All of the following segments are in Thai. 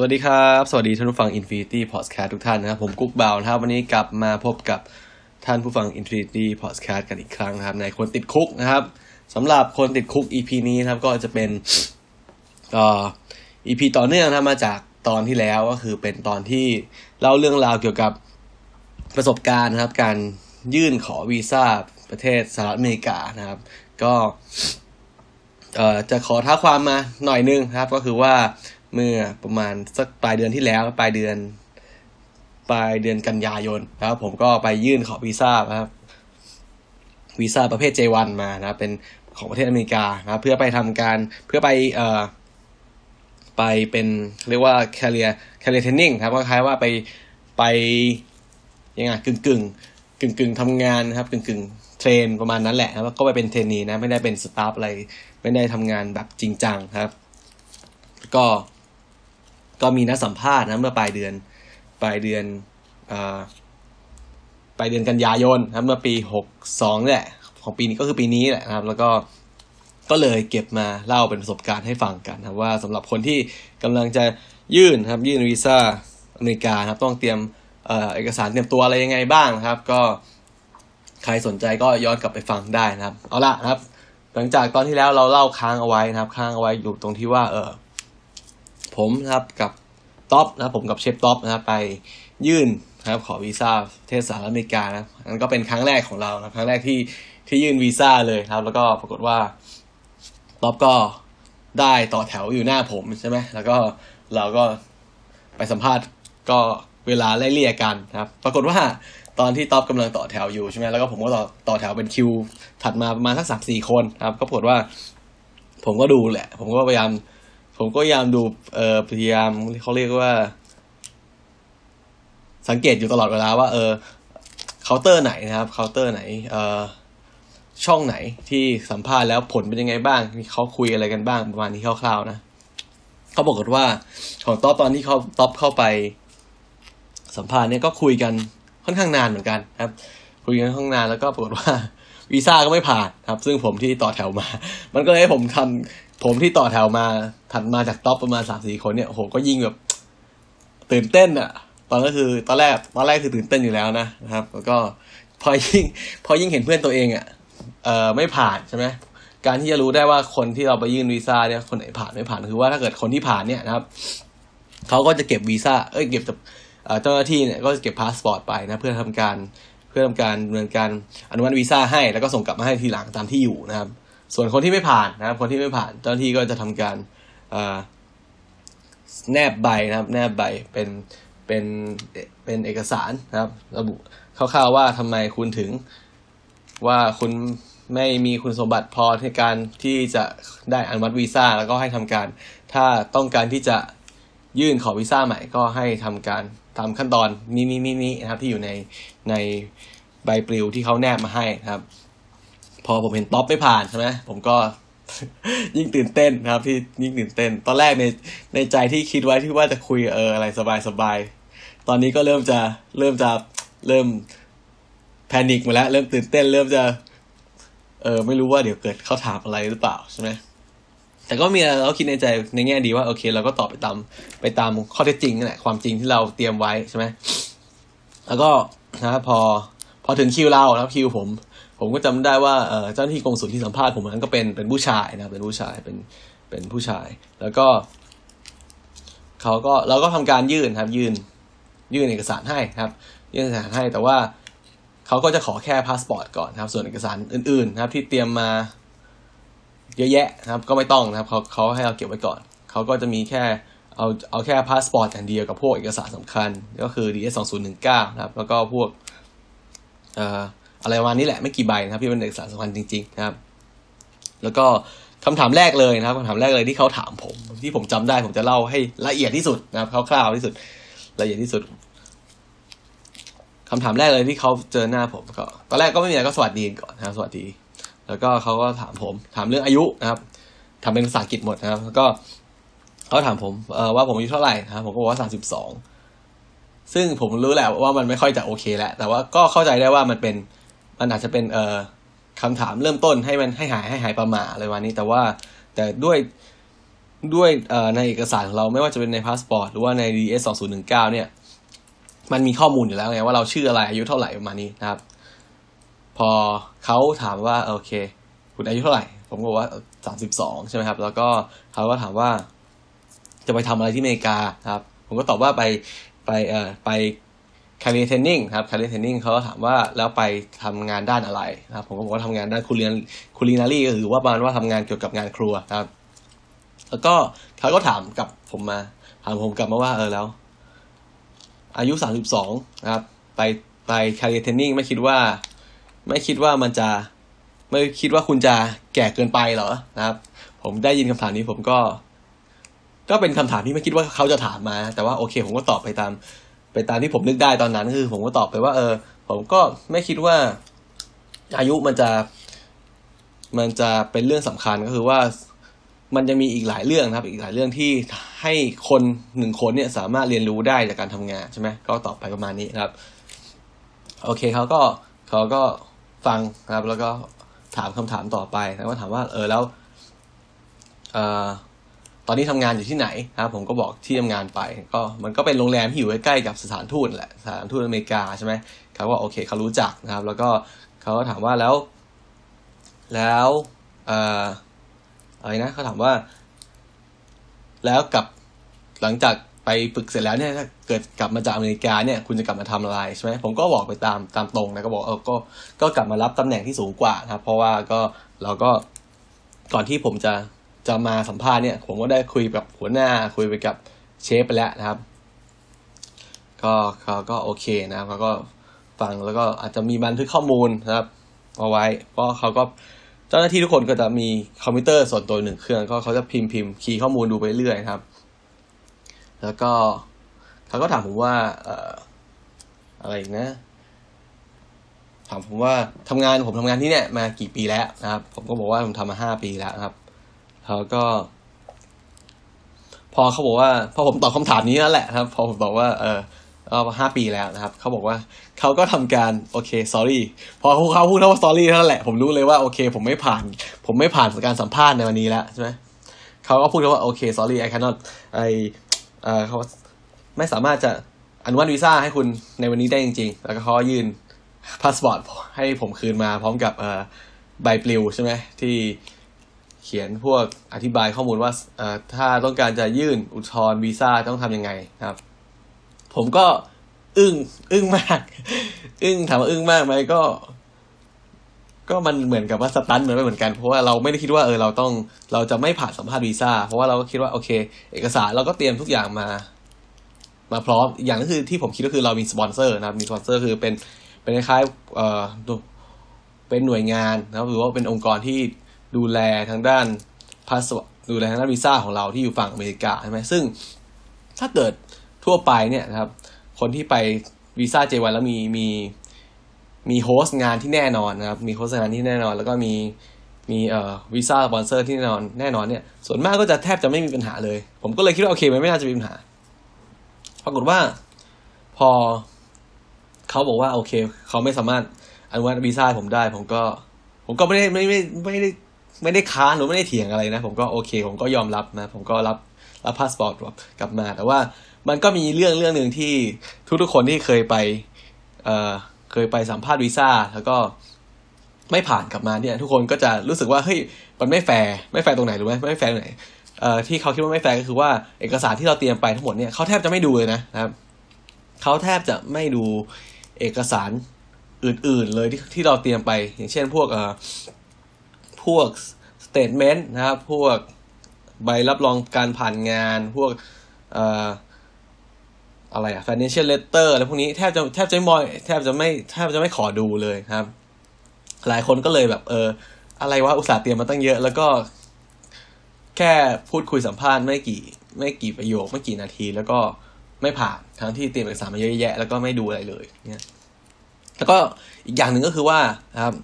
สวัสดีครับสวัสดีท่านผู้ฟัง Infinity Podcast ทุกท่านนะครับผมกุ๊กบ่าวนะครับวันนี้กลับมาพบกับท่านผู้ฟัง Infinity Podcast กันอีกครั้งนะครับในคนติดคุกนะครับสำหรับคนติดคุก EP นี้นะครับก็จะเป็น EP ต่อเนื่องนะมาจากตอนที่แล้วก็คือเป็นตอนที่เล่าเรื่องราวเกี่ยวกับประสบการณ์นะครับการยื่นขอวีซ่าประเทศสหรัฐอเมริกานะครับก็จะขอท้าความมาหน่อยนึงนะครับก็คือว่าเมื่อประมาณสักปลายเดือนที่แล้วปลายเดือนกันยายนนะครับผมก็ไปยื่นขอวีซ่านะครับวีซ่าประเภท J1 มานะเป็นของประเทศอเมริกานะเพื่อไปเป็นเรียกว่า career training ครับคล้ายๆว่าไปยังไงกึ่งทำงานนะครับกึ่งเทรนประมาณนั้นแหละแล้วก็ไปเป็นเทรนนีนะไม่ได้เป็นสตาฟอะไรไม่ได้ทำงานแบบจริงจังครับก็มีนัดสัมภาษณ์นะเมื่อปลายเดือนกันยายนนะเมื่อปี62แหละของปีนี้ก็คือปีนี้แหละนะครับแล้วก็เลยเก็บมาเล่าเป็นประสบการณ์ให้ฟังกันนะว่าสำหรับคนที่กำลังจะยื่นครับยื่นวีซ่าอเมริกาครับต้องเตรียมเอกสารเตรียมตัวอะไรยังไงบ้างครับก็ใครสนใจก็ย้อนกลับไปฟังได้นะครับเอาละครับหลังจากตอนที่แล้วเราเล่าค้างเอาไว้นะครับค้างเอาไว้อยู่ตรงที่ว่าผมนะครับกับท็อปนะผมกับเชฟท็อปนะครับไปยื่นนะครับขอวีซ่าประเทศสหรัฐอเมริกานะนั่นก็เป็นครั้งแรกของเรานะครั้งแรกที่ยื่นวีซ่าเลยครับแล้วก็ปรากฏว่าท็อปก็ได้ต่อแถวอยู่หน้าผมใช่ไหมแล้วก็เราก็ไปสัมภาษณ์ก็เวลาไล่เลี่ยกันนะครับปรากฏว่าตอนที่ท็อปกำลังต่อแถวอยู่ใช่ไหมแล้วก็ผมก็ต่อแถวเป็นคิวถัดมาประมาณสัก 3-4 คนครับก็ปรากฏว่าผมก็ดูแหละผมก็พยายามดูพยายามเขาเรียกว่าสังเกตอยู่ตลอดเวลาว่าเคาน์เตอร์ไหนนะครับเคาน์เตอร์ไหนช่องไหนที่สัมภาษณ์แล้วผลเป็นยังไงบ้างเขาคุยอะไรกันบ้างประมาณนี้คร่าวๆนะเขาบอกว่าของท็อปตอนที่เขาท็อปเข้าไปสัมภาษณ์เนี่ยก็คุยกันค่อนข้างนานเหมือนกันครับคุยกันค่อนข้างนานแล้วก็ปรากฏว่าวีซ่าก็ไม่ผ่านครับซึ่งผมที่ต่อแถวมามันก็เลยให้ผมที่ต่อแถวมาถัดมาจากท็อปประมาณ 3-4 คนเนี่ยโหก็ยิ่งแบบตื่นเต้นอะตอนแรกคือตื่นเต้นอยู่แล้วนะครับแล้วก็พอยิ่งเห็นเพื่อนตัวเองอะไม่ผ่านใช่ไหมการที่จะรู้ได้ว่าคนที่เราไปยื่นวีซ่าเนี่ยคนไหนผ่านไม่ผ่านคือว่าถ้าเกิดคนที่ผ่านเนี่ยนะครับเขาก็จะเก็บวีซ่าเก็บเจ้าหน้าที่เนี่ยก็จะเก็บพาสปอร์ตไปนะเพื่อทำการดำเนินการอนุมัติวีซ่าให้แล้วก็ส่งกลับมาให้ทีหลังตามที่อยู่นะครับส่วนคนที่ไม่ผ่านนะครับคนที่ไม่ผ่านเจ้าหน้าที่ก็จะทำการแนบใบนะครับแนบใบเป็นเอกสารนะครับระบุคร่าวๆว่าทำไมคุณถึงว่าคุณไม่มีคุณสมบัติพอในการที่จะได้อนุมัติวีซ่าแล้วก็ให้ทำการถ้าต้องการที่จะยื่นขอวีซ่าใหม่ก็ให้ทำการตามขั้นตอนนี้นะครับที่อยู่ในใบปลิวที่เขาแนบมาให้นะครับพอผมเห็นท็อปไม่ผ่านใช่ไหมผมก็ ยิ่งตื่นเต้นนะครับที่ยิ่งตื่นเต้นตอนแรกในใจที่คิดไว้ที่ว่าจะคุยอะไรสบายตอนนี้ก็เริ่มแพนิคมาแล้วเริ่มตื่นเต้นเริ่มจะไม่รู้ว่าเดี๋ยวเกิดเขาถามอะไรหรือเปล่าใช่ไหมแต่ก็มีเราคิดในใจในแง่ดีว่าโอเคเราก็ตอบไปตามข้อเท็จจริงแหละความจริงที่เราเตรียมไว้ใช่ไหมแล้วก็นะครับพอถึงคิวเราแล้วคิวผมก็จำได้ว่าเจ้าหน้าที่กงสุลที่สัมภาษณ์ผมนั้นก็เป็นผู้ชายนะเป็นผู้ชายแล้วก็เขาก็เราก็ทำการยื่นครับยื่นเอกสารให้ครับยื่นเอกสารให้แต่ว่าเขาก็จะขอแค่พาสปอร์ตก่อนครับส่วนเอกสารอื่นๆครับที่เตรียมมาเยอะแยะนะครับก็ไม่ต้องนะครับเขาให้เราเก็บไว้ก่อนเขาก็จะมีแค่เอาแค่พาสปอร์ตอย่างเดียวกับพวกเอกสารสำคัญก็คือ DS-2019 นะครับแล้วก็พวกอะไรวันนี้แหละไม่กี่ใบนะครับที่เป็นเอกสารสำคัญจริงๆนะครับแล้วก็คำถามแรกเลยที่เขาถามผมที่ผมจำได้ผมจะเล่าให้ละเอียดที่สุดนะครับคร่าวๆที่สุดละเอียดที่สุดคำถามแรกเลยที่เขาเจอหน้าผมก็ตอนแรกก็ไม่มีอะไรก็สวัสดีก่อนนะครับสวัสดีแล้วก็เขาก็ถามผมถามเรื่องอายุนะครับถามเป็นภาษาอังกฤษหมดนะครับแล้วก็เขาถามผมว่าผมอายุเท่าไหร่นะครับผมก็บอกว่า32ซึ่งผมรู้แหละว่ามันไม่ค่อยจะโอเคแล้วแต่ว่าก็เข้าใจได้ว่ามันอาจจะเป็นคำถามเริ่มต้นให้มันให้หายประมาทอะไรวันนี้แต่ด้วย ด้วยในเอกสารของเราไม่ว่าจะเป็นในพาสปอร์ตหรือว่าใน DS 2019เนี่ยมันมีข้อมูลอยู่แล้วไงว่าเราชื่ออะไรอายุเท่าไหร่ประมาณนี้นะครับพอเขาถามว่าโอเคคุณอายุเท่าไหร่ผมก็บอกว่า32ใช่ไหมครับแล้วก็เขาก็ถามว่าจะไปทำอะไรที่อเมริกาครับผมก็ตอบว่าไปcareer training ครับ career training เขาก็ถามว่าแล้วไปทำงานด้านอะไรนะครับผมก็บอกว่าทำงานด้านculinary ก็คือว่าประมาณว่าทำงานเกี่ยวกับงานครัวนะครับแล้วก็เขาก็ถามผมกลับมาว่าแล้วอายุ32นะครับไป career training ไม่คิดว่ามันจะไม่คิดว่าคุณจะแก่เกินไปเหรอนะครับผมได้ยินคำถามนี้ผมก็เป็นคำถามที่ไม่คิดว่าเขาจะถามมาแต่ว่าโอเคผมก็ตอบไปตามที่ผมนึกได้ตอนนั้นคือผมก็ตอบไปว่าผมก็ไม่คิดว่าอายุมันจะเป็นเรื่องสำคัญก็คือว่ามันยังมีอีกหลายเรื่องครับอีกหลายเรื่องที่ให้คนหนึ่งคนเนี่ยสามารถเรียนรู้ได้จากการทำงานใช่ไหมก็ตอบไปประมาณนี้ครับโอเคเขาก็ฟังครับแล้วก็ถามคำถามต่อไปแล้วก็ถามว่าแล้วตอนนี้ทำงานอยู่ที่ไหนครับผมก็บอกที่ทำงานไปก็มันก็เป็นโรงแรมที่อยู่ใกล้ๆกับสถานทูตแหละสถานทูตอเมริกาใช่ไหมเขาก็โอเคเขารู้จักนะครับแล้วก็เขาก็ถามว่าแล้วอะไรนะเขาถามว่าแล้วกับหลังจากไปฝึกเสร็จแล้วเนี่ยถ้าเกิดกลับมาจากอเมริกาเนี่ยคุณจะกลับมาทำอะไรใช่ไหมผมก็บอกไปตามตรงนะก็บอกก็กลับมารับตำแหน่งที่สูงกว่านะครับเพราะว่าก็เราก็ก่อนที่ผมจะมาสัมภาษณ์เนี่ยผมก็ได้คุยกับหัวหน้าคุยไปกับเชฟไปแล้วนะครับก็เขาก็โอเคนะครับเขาก็ฟังแล้วก็อาจจะมีบันทึกข้อมูลนะครับเอาไว้เพราะเขาก็เจ้าหน้าที่ทุกคนก็จะมีคอมพิวเตอร์ส่วนตัว1เครื่องก็เขาจะพิมพ์คีย์ข้อมูลดูไปเรื่อยครับแล้วก็เขาก็ถามผมว่าอะไรนะถามผมว่าผมทำงานที่เนี่ยมากี่ปีแล้วนะครับผมก็บอกว่าผมทำมา5ปีแล้วครับเขาก็พอเขาบอกว่าพอผมตอบคำถามนี้นั่นแหละครับพอผมบอกว่า5ปีแล้วนะครับเขาบอกว่าเขาก็ทำการโอเค sorry พอเขาพูดว่า sorry นั่นแหละผมรู้เลยว่าโอเคผมไม่ผ่านการสัมภาษณ์ในวันนี้แล้วใช่ไหมเขาก็พูดว่าโอเค sorry I cannot เขาไม่สามารถจะอนุมัติวีซ่าให้คุณในวันนี้ได้จริงๆแล้วก็เขายื่นพาสปอร์ตให้ผมคืนมาพร้อมกับใบปลิวใช่ไหมที่เขียนพวกอธิบายข้อมูลว่าถ้าต้องการจะยื่นอุทธรณ์วีซ่าต้องทำยังไงครับผมก็อึ้งมากถามว่าอึ้งมากไหมก็มันเหมือนกับว่าสตันเหมือนกันเพราะว่าเราไม่ได้คิดว่าเราจะไม่ผ่านสัมภาษณ์วีซ่าเพราะว่าเราก็คิดว่าโอเคเอกสารเราก็เตรียมทุกอย่างมาพร้อมอย่างนั้นคือที่ผมคิดก็คือเรามีสปอนเซอร์นะครับมีสปอนเซอร์คือเป็นคล้ายเป็นหน่วยงานนะครับหรือว่าเป็นองค์กรที่ดูแลทางด้านพาสปอร์ตดูแลทางด้านวีซ่าของเราที่อยู่ฝั่งอเมริกาใช่ไหมซึ่งถ้าเกิดทั่วไปเนี่ยนะครับคนที่ไปวีซ่า J1 แล้วมีโฮสต์งานที่แน่นอนนะครับมีโฮสต์งานที่แน่นอนแล้วก็มีวีซ่าสปอนเซอร์ที่แน่นอนเนี่ยส่วนมากก็จะแทบจะไม่มีปัญหาเลยผมก็เลยคิดว่าโอเคมันไม่น่าจะมีปัญหาปรากฏว่าพอเขาบอกว่าโอเคเขาไม่สามารถอนุมัติวีซ่าผมได้ผมก็ไม่ได้ค้านหรือไม่ได้เถียงอะไรนะผมก็โอเคผมก็ยอมรับนะผมก็รับพาสปอร์ตกลับมาแต่ว่ามันก็มีเรื่องนึงที่ทุกคนที่เคยไปสัมภาษณ์วีซ่าแล้วก็ไม่ผ่านกลับมาเนี่ยทุกคนก็จะรู้สึกว่าเฮ้ยมันไม่แฟร์ตรงไหนรู้ไหมไม่แฟร์ตรงไหนที่เขาคิดว่าไม่แฟร์ก็คือว่าเอกสารที่เราเตรียมไปทั้งหมดเนี่ยเขาแทบจะไม่ดูเลยนะครับเขาแทบจะไม่ดูเอกสารอื่นๆเลยที่เราเตรียมไปอย่างเช่นพวก statement นะครับพวกใบรับรองการผ่านงานพวกอะไรอะ financial letter อะไรพวกนี้แทบจะไม่ขอดูเลยครับหลายคนก็เลยแบบอะไรวะอุตส่าห์เตรียมมาตั้งเยอะแล้วก็แค่พูดคุยสัมภาษณ์ไม่กี่ประโยคไม่กี่นาทีแล้วก็ไม่ผ่านทั้งที่เตรียมเอกสารมาเยอะแยะแล้วก็ไม่ดูอะไรเลยเนี่ยแล้วก็อีกอย่างหนึ่งก็คือว่านะครับ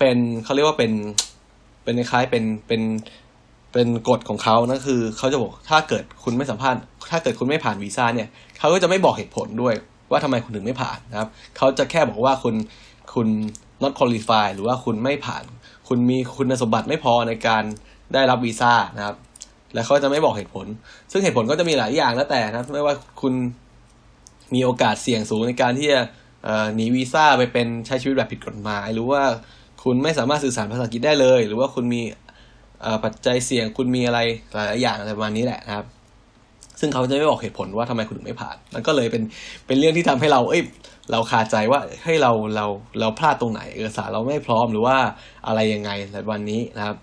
เป็นเขาเรียกว่าเป็นคล้ายๆเป็นกฎของเขานะคือเขาจะบอกถ้าเกิดคุณไม่สัมภาษณ์ถ้าเกิดคุณไม่ผ่านวีซ่าเนี่ยเขาก็จะไม่บอกเหตุผลด้วยว่าทำไมคุณถึงไม่ผ่านนะครับเขาจะแค่บอกว่าคุณ not qualify หรือว่าคุณไม่ผ่านคุณมีคุณสมบัติไม่พอในการได้รับวีซ่านะครับ แล้วเขาจะไม่บอกเหตุผลซึ่งเหตุผลก็จะมีหลายอย่างแล้วแต่นะไม่ว่าคุณมีโอกาสเสี่ยงสูงในการที่จะหนีวีซ่าไปเป็นใช้ชีวิตแบบผิดกฎหมายหรือว่าคุณไม่สามารถสื่อสารภาษาอังกฤษได้เลยหรือว่าคุณมีปัจจัยเสี่ยงคุณมีอะไรหลายอย่างอะไรประมาณนี้แหละนะครับซึ่งเขาจะไม่บอกเหตุผลว่าทำไมคุณถึงไม่ผ่านมันก็เลยเป็นเรื่องที่ทำให้เราคาใจว่าให้เราพลาดตรงไหนเอกสารเราไม่พร้อมหรือว่าอะไรยังไงในวันนี้นะครับ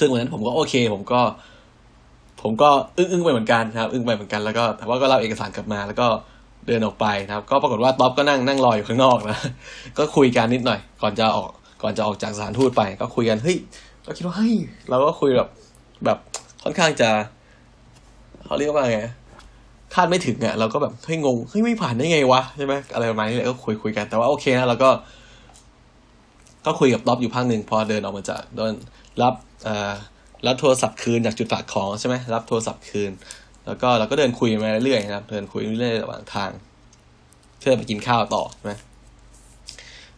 ซึ่งวันนั้นผมก็โอเคผมก็อึ้งๆไปเหมือนกันครับอึ้งไปเหมือนกันแล้วก็แต่ว่าก็รับเอกสารกลับมาแล้วก็เดินออกไปนะครับก็ปรากฏว่าต๊อปก็นั่งรออยู่ข้างนอกนะก็คุยกันนิดหน่อยก่อนจะออกจากสถานทูตไปก็คุยกันเฮ้ยก็คิดว่าเฮ้ยเราก็คุยแบบค่อนข้างจะเขาเรียกว่าไงคาดไม่ถึงอ่ะเราก็แบบเฮ้ยงงเฮ้ยไม่ผ่านได้ไงวะใช่ไหมอะไรประมาณนี้แหละก็คุยกันแต่ว่าโอเคนะเราก็คุยกับต๊อปอยู่พักนึงพอเดินออกมาจากโดนรับโทรศัพท์คืนจากจุดฝากของใช่ไหมรับโทรศัพท์คืนแล้วก็เราก็เดินคุยมาเรื่อยๆนะครับเดินคุยเรื่อยๆระหว่างทางเพื่อไปกินข้าวต่อใช่ไหม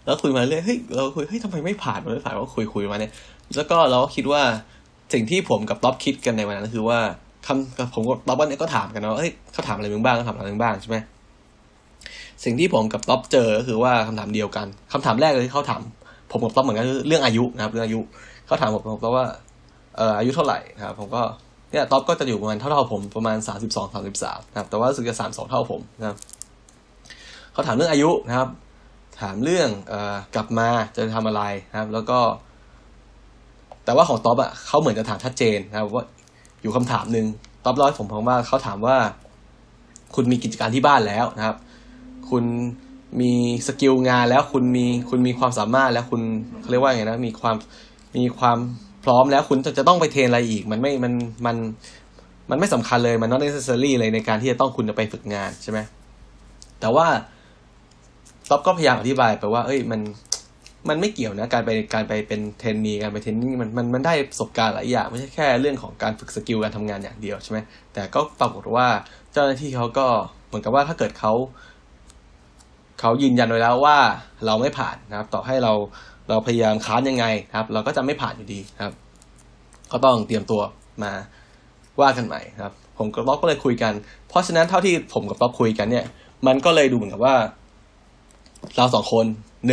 แล้วคุยมาเรื่อยเฮ้ยเราคุยเฮ้ยทำไมไม่ผ่านไม่ผ่านก็คุยมาเนี่ยแล้วก็เราก็คิดว่าสิ่งที่ผมกับต๊อปคิดกันในวันนั้นคือว่าคำผมกับต๊อปเนี่ยก็ถามกันว่าเฮ้ยเขาถามอะไรมึงบ้างเขาถามอะไรมึงบ้างใช่ไหมสิ่งที่ผมกับต๊อปเจอก็คือว่าคำถามเดียวกันคำถามแรกเลยที่เขาถามผมกับต๊อปเหมือนกันเรื่องอายุนะครับเรื่องอายุเขาถามผมต๊อปว่าอายุเท่าไหร่นะครับผมก็เนี่ยต๊อปก็จะอยู่ประมาณเท่าผมประมาณ32-33นะครับแต่ว่ารู้สึกจะ32เท่าผมนะครับเขาถามเรื่องอายุนะครับถามเรื่องกลับมาจะทำอะไรนะครับแล้วก็แต่ว่าของต๊อปอ่ะเขาเหมือนจะถามชัดเจนนะครับว่าอยู่คำถามนึงต๊อปเล่าให้ผมฟังว่าเขาถามว่าคุณมีกิจการที่บ้านแล้วนะครับคุณมีสกิลงานแล้วคุณมีความสามารถแล้วคุณเขาเรียกว่าไงนะมีความพร้อมแล้วคุณจะต้องไปเทรนอะไรอีกมันไม่สำคัญเลยมัน not necessary เลยในการที่จะต้องคุณจะไปฝึกงานใช่ไหมแต่ว่าต๊อปก็พยายามอธิบายไปว่าเอ้ยมันไม่เกี่ยวนะการไปเป็นเทรนนีการไปเทรนนิ่งมันได้ประสบการณ์หลายอย่างไม่ใช่แค่เรื่องของการฝึกสกิลการทำงานอย่างเดียวใช่ไหมแต่ก็ปรากฏว่าเจ้าหน้าที่เขาก็เหมือนกับว่าถ้าเกิดเขายืนยันไว้แล้วว่าเราไม่ผ่านนะครับต่อให้เราพยายามค้านยังไงครับเราก็จะไม่ผ่านอยู่ดีครับก็ต้องเตรียมตัวมาว่ากันใหม่ครับผมกับต๊อปก็เลยคุยกันเพราะฉะนั้นเท่าที่ผมกับต๊อปคุยกันเนี่ยมันก็เลยดูเหมือนกับว่าเรา2คน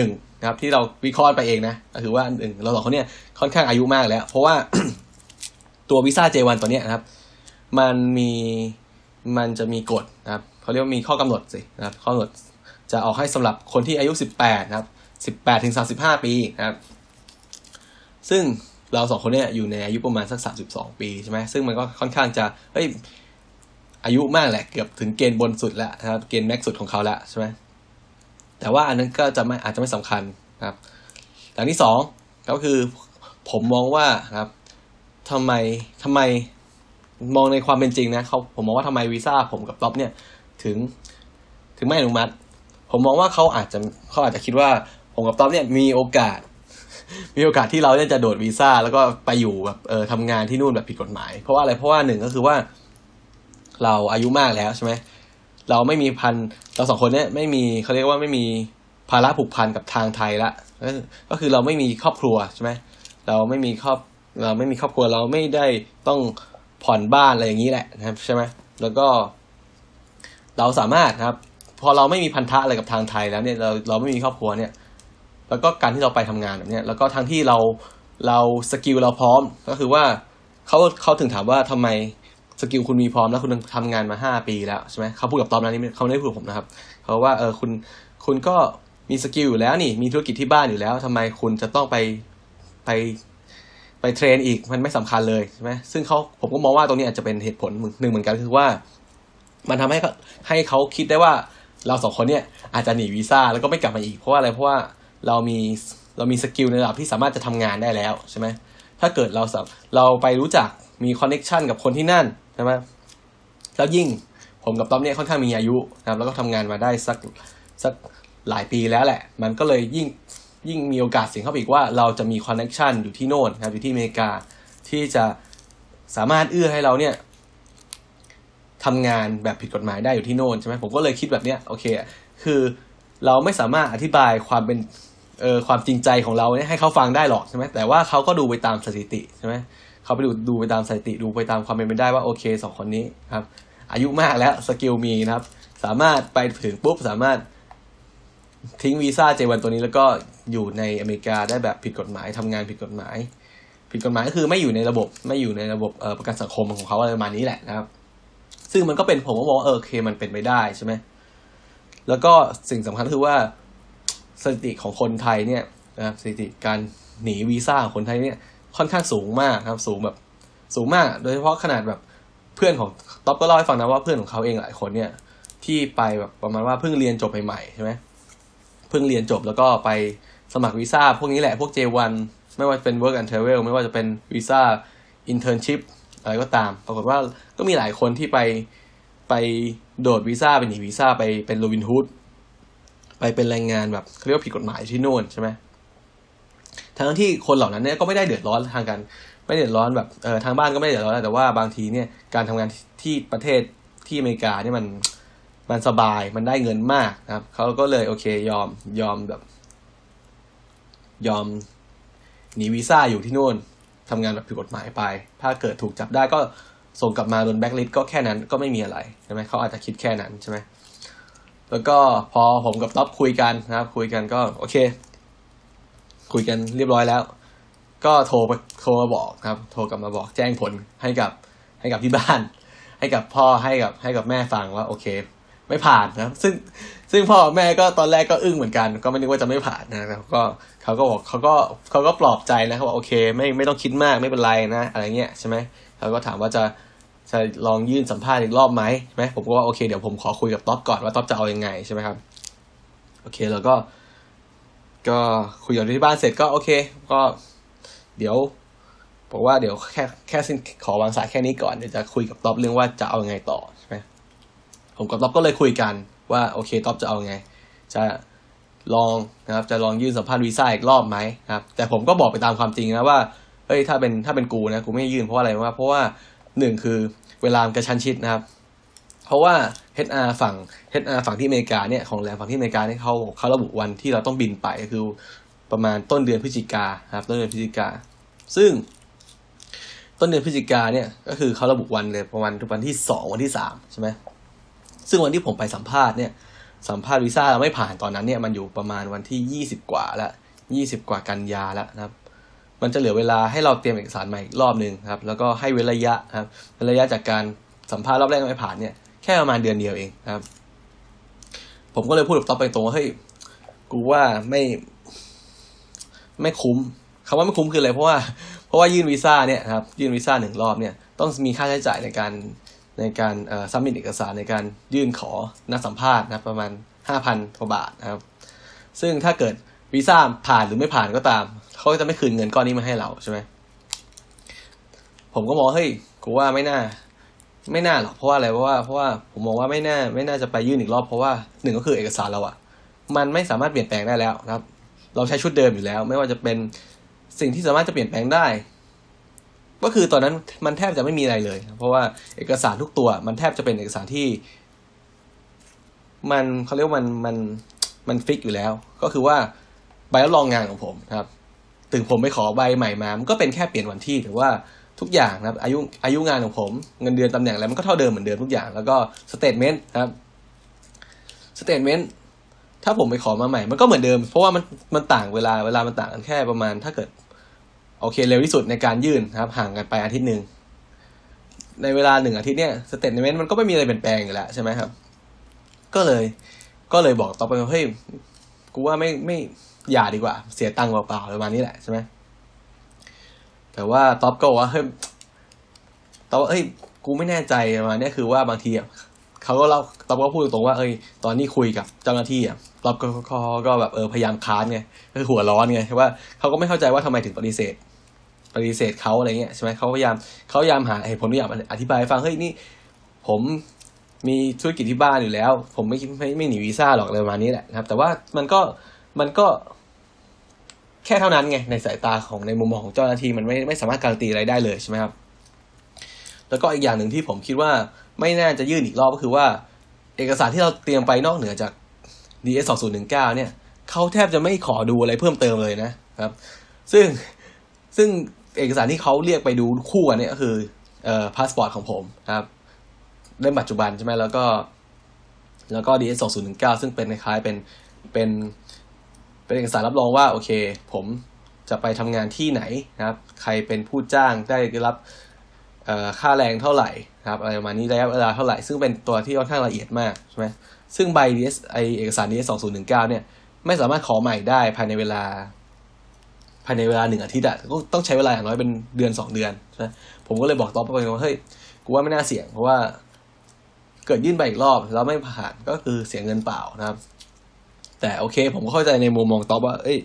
1นะครับที่เราวิเคราะห์ไปเองนะก็คือว่า1เรา2คนเนี่ยค่อนข้างอายุมากแล้วเพราะว่า ตัววีซ่า J1 ตัวเนี้ยนะครับมันจะมีกฎนะครับเค้าเรียกว่ามีข้อกำหนดสินะครับข้อกำหนดจะออกให้สำหรับคนที่อายุ18นะครับ18-35 ปีนะครับซึ่งเรา2คนเนี่ยอยู่ในอายุประมาณสัก32ปีใช่ไหมซึ่งมันก็ค่อนข้างจะเฮ้ยอายุมากแหละเกือบถึงเกณฑ์บนสุดแล้วนะครับเกณฑ์แม็กซ์สุดของเขาแล้วใช่ไหมแต่ว่าอันนั้นก็จะไม่อาจจะไม่สำคัญนะครับอย่างที่2ก็คือผมมองว่านะครับทำไมมองในความเป็นจริงนะผมมองว่าทำไมวีซ่าผมกับต๊อปเนี่ยถึงไม่อนุมัติผมมองว่าเขาอาจจะคิดว่าผมกับต๊อปเนี่ยมีโอกาสที่เราเนี่ยจะโดดวีซ่าแล้วก็ไปอยู่แบบทำงานที่นู่นแบบผิดกฎหมายเพราะว่าอะไรเพราะว่า1ก็คือว่าเราอายุมากแล้วใช่ไหมเราไม่มีพันเรา2คนเนี่ยไม่มีเขาเรียกว่าไม่มีภาระผูกพันกับทางไทยละก็คือเราไม่มีครอบครัวใช่ไหมเราไม่มีครอบครัวเราไม่ได้ต้องผ่อนบ้านอะไรอย่างนี้แหละนะครับใช่ไหมแล้วก็เราสามารถครับพอเราไม่มีพันธะอะไรกับทางไทยแล้วเนี่ยเราไม่มีครอบครัวเนี่ยแล้วก็การที่เราไปทำงานแบบเนี้ยแล้วก็ทั้งที่เราสกิลเราพร้อมก็คือว่าเขาถึงถามว่าทำไมสกิลคุณมีพร้อมแล้วคุณทำงานมา5ปีแล้วใช่ไหมเขาพูดกับต๊อปนะนี่เขาไม่ได้พูดกับผมนะครับเขาว่าคุณก็มีสกิลอยู่แล้วนี่มีธุรกิจที่บ้านอยู่แล้วทำไมคุณจะต้องไปเทรนอีกมันไม่สำคัญเลยใช่ไหมซึ่งผมก็มองว่าตรงนี้อาจจะเป็นเหตุผลหนึ่งเหมือนกันคือว่ามันทำให้เขาคิดได้ว่าเรา2คนเนี่ยอาจจะหนีวีซ่าแล้วก็ไม่กลับมาอีกเพราะว่าอะไรเพราะว่าเรามีสกิลในระดับที่สามารถจะทำงานได้แล้วใช่ไหมถ้าเกิดเราไปรู้จักมีคอนเนคชันกับคนที่นั่นใช่ไหมแล้วยิ่งผมกับต๊อปเนี่ยค่อนข้างมีอายุนะครับแล้วก็ทำงานมาได้สักหลายปีแล้วแหละมันก็เลยยิ่งมีโอกาสเสี่ยงเข้าไปอีกว่าเราจะมีคอนเนคชันอยู่ที่โน่นนะครับอยู่ที่อเมริกาที่จะสามารถเอื้อให้เราเนี่ยทำงานแบบผิดกฎหมายได้อยู่ที่โน่นใช่ไหมผมก็เลยคิดแบบเนี้ยโอเคคือเราไม่สามารถอธิบายความเป็นความจริงใจของเราเนี่ยให้เขาฟังได้หรอกใช่ไหมแต่ว่าเขาก็ดูไปตามสถิติใช่ไหม เขาไปดูไปตามสถิติดูไปตามความเป็นไปได้ว่าโอเค2คนนี้ครับอายุมากแล้วสกิลมีนะครับสามารถไปถึงปุ๊บสามารถทิ้งวีซ่า J1 ตัวนี้แล้วก็อยู่ในอเมริกาได้แบบผิดกฎหมายทำงานผิดกฎหมายก็คือไม่อยู่ในระบบประกันสังคมของเขาอะไรประมาณนี้แหละนะครับซึ่งมันก็เป็นผมก็บอกว่าโอเคมันเป็นไปได้ใช่ไหมแล้วก็สิ่งสำคัญคือว่าสถิติของคนไทยเนี่ยนะครับสถิติการหนีวีซ่าของคนไทยเนี่ยค่อนข้างสูงมากครับสูงมากโดยเฉพาะขนาดแบบเพื่อนของต๊อบก็เล่าให้ฟังนะว่าเพื่อนของเขาเองหลายคนเนี่ยที่ไปแบบประมาณว่าเพิ่งเรียนจบใหม่ๆใช่ไหมเพิ่งเรียนจบแล้วก็ไปสมัครวีซ่าพวกนี้แหละพวก J1 ไม่ว่าจะเป็น work and travel ไม่ว่าจะเป็นวีซ่า internship อะไรก็ตามปรากฏว่าก็มีหลายคนที่ไปโดดวีซ่าเป็นหนีวีซ่าไปเป็นโรบินฮูดไปเป็นแรงงานแบบเรียกว่าผิดกฎหมายที่โน่นใช่ไหมทั้งที่คนเหล่านั้นเนี่ยก็ไม่ได้เดือดร้อนทางการไม่เดือดร้อนแบบทางบ้านก็ไม่เดือดร้อนแต่ว่าบางทีเนี่ยการทำงานที่ประเทศที่อเมริกาเนี่ยมันสบายมันได้เงินมากนะครับเขาก็เลยโอเคยอมแบบยอมหนีวีซ่าอยู่ที่โน่นทำงานแบบผิดกฎหมายไปถ้าเกิดถูกจับได้ก็ส่งกลับมาโดนแบล็คลิสต์ก็แค่นั้นก็ไม่มีอะไรใช่ไหมเขาอาจจะคิดแค่นั้นใช่ไหมแล้วก็พอผมกับต๊อบคุยกันนะครับคุยกันก็โอเคคุยกันเรียบร้อยแล้วก็โทรมาบอกครับโทรกลับมาบอกแจ้งผลให้กับที่บ้านให้กับพ่อให้กับแม่ฟังว่าโอเคไม่ผ่านนะซึ่งพ่อแม่ก็ตอนแรกก็อึ้งเหมือนกันก็ไม่นึกว่าจะไม่ผ่านนะครับก็เขาก็บอกเขาก็ปลอบใจนะเขาบอกโอเคไม่ต้องคิดมากไม่เป็นไรนะอะไรเงี้ยใช่ไหมเขาก็ถามว่าจะลองยื่นสัมภาษณ์อีกรอบไหมใช่ไหมผมก็ว่าโอเคเดี๋ยวผมขอคุยกับต๊อบก่อนว่าต๊อบจะเอายังไงใช่ไหมครับโอเคแล้วก็คุยกับที่บ้านเสร็จก็โอเคก็เดี๋ยวบอกว่าเดี๋ยวแค่สิ้นขอวางสายแค่นี้ก่อนเดี๋ยวจะคุยกับต๊อบเรื่องว่าจะเอายังไงต่อใช่ไหมผมกับต๊อบก็เลยคุยกันว่าโอเคต๊อบจะเอาไงจะลองนะครับจะลองยื่นสัมภาษณ์วีซ่าอีกรอบไหมครับแต่ผมก็บอกไปตามความจริงนะว่าเฮ้ยถ้าเป็นกูนะกูไม่ยื่นเพราะอะไรว่าเพราะว่าหนึ่งคือเวลากระชั้นชิดนะครับเพราะว่า HR ฝั่งที่อเมริกาเนี่ยของแรมฝั่งที่อเมริกาเนี่ยเขาระบุวันที่เราต้องบินไปก็คือประมาณต้นเดือนพฤศจิกาครับต้นเดือนพฤศจิกาซึ่งต้นเดือนพฤศจิกาเนี่ยก็คือเขาระบุวันเลยประมาณวันที่2วันที่3ใช่ไหมซึ่งวันที่ผมไปสัมภาษณ์วีซ่าเราไม่ผ่านตอนนั้นเนี่ยมันอยู่ประมาณวันที่20กว่าละ20กว่ากันยาแล้วนะครับมันจะเหลือเวลาให้เราเตรียมเอกสารใหม่อีกรอบนึงครับแล้วก็ให้เว้นระยะครับระยะจากการสัมภาษณ์รอบแรกไม่ผ่านเนี่ยแค่ประมาณเดือนเดียวเองครับผมก็เลยพูดกับต๊อบไปตรงว่าเฮ้ยกูว่าไม่คุ้มคำว่าไม่คุ้มคืออะไรเพราะว่ายื่นวีซ่าเนี่ยครับยื่นวีซ่า1รอบเนี่ยต้องมีค่าใช้จ่ายในการซับมิทเอกสารในการยื่นขอนัดสัมภาษณ์นะประมาณ 5,000 กว่าบาทนะครับซึ่งถ้าเกิดวีซ่าผ่านหรือไม่ผ่านก็ตามเขาจะไม่คืนเงินก้อนนี้มาให้เราใช่ไหมผมก็มองเฮ้ยกูว่าไม่น่าหรอกเพราะว่าอะไรเพราะว่าผมมองว่าไม่น่าจะไปยื่นอีกรอบเพราะว่าหนึ่งก็คือเอกสารเราอ่ะมันไม่สามารถเปลี่ยนแปลงได้แล้วนะครับเราใช้ชุดเดิมอยู่แล้วไม่ว่าจะเป็นสิ่งที่สามารถจะเปลี่ยนแปลงได้ก็คือตอนนั้นมันแทบจะไม่มีอะไรเลยเพราะว่าเอกสารทุกตัวมันแทบจะเป็นเอกสารที่มันเขาเรียกว่ามันฟิกอยู่แล้วก็คือว่าใบรับรองงานของผมนะครับถึงผมไปขอใบใหม่มามันก็เป็นแค่เปลี่ยนวันที่หรือว่าทุกอย่างนะครับอายุงานของผมเงินเดือนตำแหน่งอะไรมันก็เท่าเดิมเหมือนเดิมทุกอย่างแล้วก็สเตทเมนต์ครับสเตทเมนต์ถ้าผมไปขอมาใหม่มันก็เหมือนเดิมเพราะว่ามันต่างเวลามันต่างกันแค่ประมาณถ้าเกิดโอเคเร็วที่สุดในการยื่นนะครับห่างกันไปอาทิตย์นึงในเวลา1อาทิตย์เนี่ยสเตทเมนต์มันก็ไม่มีอะไรเปลี่ยนแปลงอยู่แล้วใช่ไหมครับก็เลยบอกต่อไปว่าเฮ้ยกูว่าไม่อย่าดีกว่าเสียตังค์เปล่าๆประมาณนี้แหละใช่ไหมแต่ว่าต๊อบก็ว่าเฮ้ยต๊อบเฮ้ยกูไม่แน่ใจประมาณนี้คือว่าบางทีอ่ะเขาก็เล่าต๊อบก็พูดตรงว่าเอ้ยตอนนี้คุยกับเจ้าหน้าที่อ่ะต๊อบก็แบบพยายามค้านไงคือหัวร้อนไงว่าเขาก็ไม่เข้าใจว่าทำไมถึงปฏิเสธเขาอะไรเงี้ยใช่ไหมเขาพยายามหาเหตุผลทุกอย่างอธิบายฟังเฮ้ยนี่ผมมีธุรกิจที่บ้านอยู่แล้วผมไม่หนีวีซ่าหรอกอะไรประมาณนี้แหละนะครับแต่ว่ามันก็แค่เท่านั้นไงในสายตาของในมุมมองของเจ้าหน้าที่มันไม่สามารถการันตีอะไรได้เลยใช่ไหมครับแล้วก็อีกอย่างหนึ่งที่ผมคิดว่าไม่น่าจะยื่นอีกรอบก็คือว่าเอกสารที่เราเตรียมไปนอกเหนือจาก DS2019 เนี่ยเขาแทบจะไม่ขอดูอะไรเพิ่มเติมเลยนะครับซึ่ง เอกสารที่เขาเรียกไปดูคู่กันเนี่ยก็คือพาสปอร์ตของผมนะครับเล่มปัจจุบันใช่ไหมแล้วก็ DS2019 ซึ่งเป็นคล้ายๆเป็นเอกสารรับรองว่าโอเคผมจะไปทำงานที่ไหนนะครับใครเป็นผู้จ้างได้รับค่าแรงเท่าไหร่นะครับอะไรประมาณนี้ระยะเวลาเท่าไหร่ซึ่งเป็นตัวที่ค่อนข้างละเอียดมากใช่ไหมซึ่งใบ DS เอกสาร DS2019 เนี่ยไม่สามารถขอใหม่ได้ภายในเวลา1 อาทิตย์อ่ะก็ต้องใช้เวลาอย่างน้อยเป็นเดือน2เดือนใช่ผมก็เลยบอกต๊อบไปว่าเฮ้ยกูว่าไม่น่าเสี่ยงเพราะว่าเกิดยื่นไปอีกรอบแล้วไม่ผ่านก็คือเสียเงินเปล่านะครับแต่โอเคผมก็เข้าใจในมุมมองต๊อบว่าเอ้ย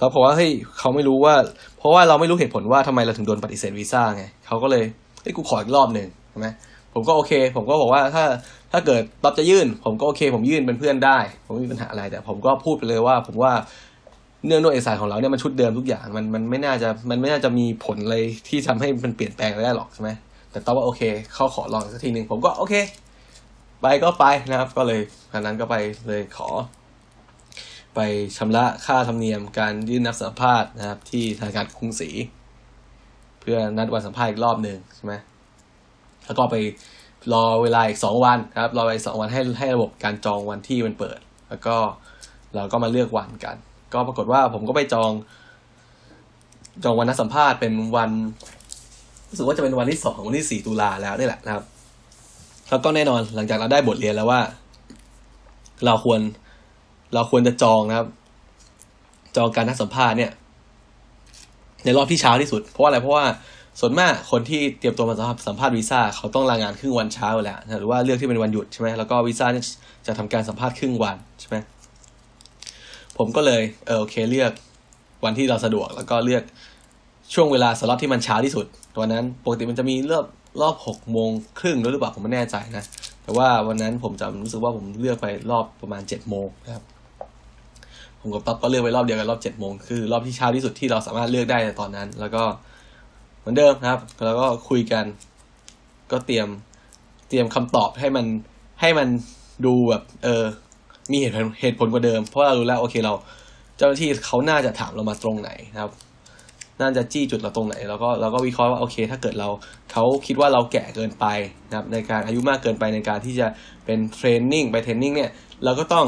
ต๊อบบอกว่าเฮ้ยเขาไม่รู้ว่าเพราะว่าเราไม่รู้เหตุผลว่าทำไมเราถึงโดนปฏิเสธวีซ่าไงเขาก็เลยเฮ้ยกูขออีกรอบนึงใช่ไหมผมก็โอเคผมก็บอกว่าถ้าเกิดต๊อบจะยื่นผมก็โอเคผมยื่นเป็นเพื่อนได้ผมไม่มีปัญหาอะไรแต่ผมก็พูดไปเลยว่าผมว่าเนื่องด้วยเอกสารของเราเนี่ยมันชุดเดิมทุกอย่างมันไม่น่าจะมีผลอะไรที่ทำให้มันเปลี่ยนแปลงได้หรอกใช่ไหมแต่ต๊อบว่าโอเคเขาขอลองสักทีนึงผมก็โอเคไปก็ไปนะครับก็เลยครั้งนั้นก็ไปเลยขอไปชำระค่าธรรมเนียมการยื่นนัดสัมภาษณ์นะครับที่ธนาคารกรุงศรีเพื่อนัดวันสัมภาษณ์อีกรอบนึงใช่ไหมแล้วก็ไปรอเวลาอีก2วันครับรอไป2วันให้ระบบการจองวันที่มันเปิดแล้วก็เราก็มาเลือกวันกันก็ปรากฏว่าผมก็ไปจองวันนัดสัมภาษณ์เป็นวันรู้สึกว่าจะเป็นวันที่2ของวันที่4ตุลาแล้วนี่แหละนะครับแล้วก็แน่นอนหลังจากเราได้บทเรียนแล้วว่าเราควรจะจองนะครับจองการนัดสัมภาษณ์เนี่ยในรอบที่เช้าที่สุดเพราะอะไรเพราะว่าส่วนมากคนที่เตรียมตัวมาสัมภาษณ์วีซ่าเขาต้องลางานครึ่งวันเช้าอยู่แล้วหรือว่าเลือกที่เป็นวันหยุดใช่ไหมแล้วก็วีซ่าจะทำการสัมภาษณ์ครึ่งวันใช่ไหมผมก็เลยโอเคเลือกวันที่เราสะดวกแล้วก็เลือกช่วงเวลาสล็อตที่มันช้าที่สุดวันนั้นปกติมันจะมีรอบ 18:30 หรือเปล่าผมไม่แน่ใจนะแต่ว่าวันนั้นผมจำรู้สึกว่าผมเลือกไปรอบประมาณ 7:00 นนะครับผมกับต๊อบก็เลือกไปรอบเดียวกันรอบ 7:00 นคือรอบที่เช้าที่สุดที่เราสามารถเลือกได้ในตอนนั้นแล้วก็เหมือนเดิมนะครับแล้วก็คุยกันก็เตรียมคำตอบให้มันดูแบบมีเหตุผลกว่าเดิมเพราะเรารู้แล้วโอเคเราเจ้าหน้าที่เขาน่าจะถามเรามาตรงไหนนะครับน่าจะจี้จุดเราตรงไหนแล้วก็วิเคราะห์ว่าโอเคถ้าเกิดเขาคิดว่าเราแก่เกินไปนะครับในการอายุมากเกินไปในการที่จะเป็นเทรนนิ่งเนี่ยเราก็ต้อง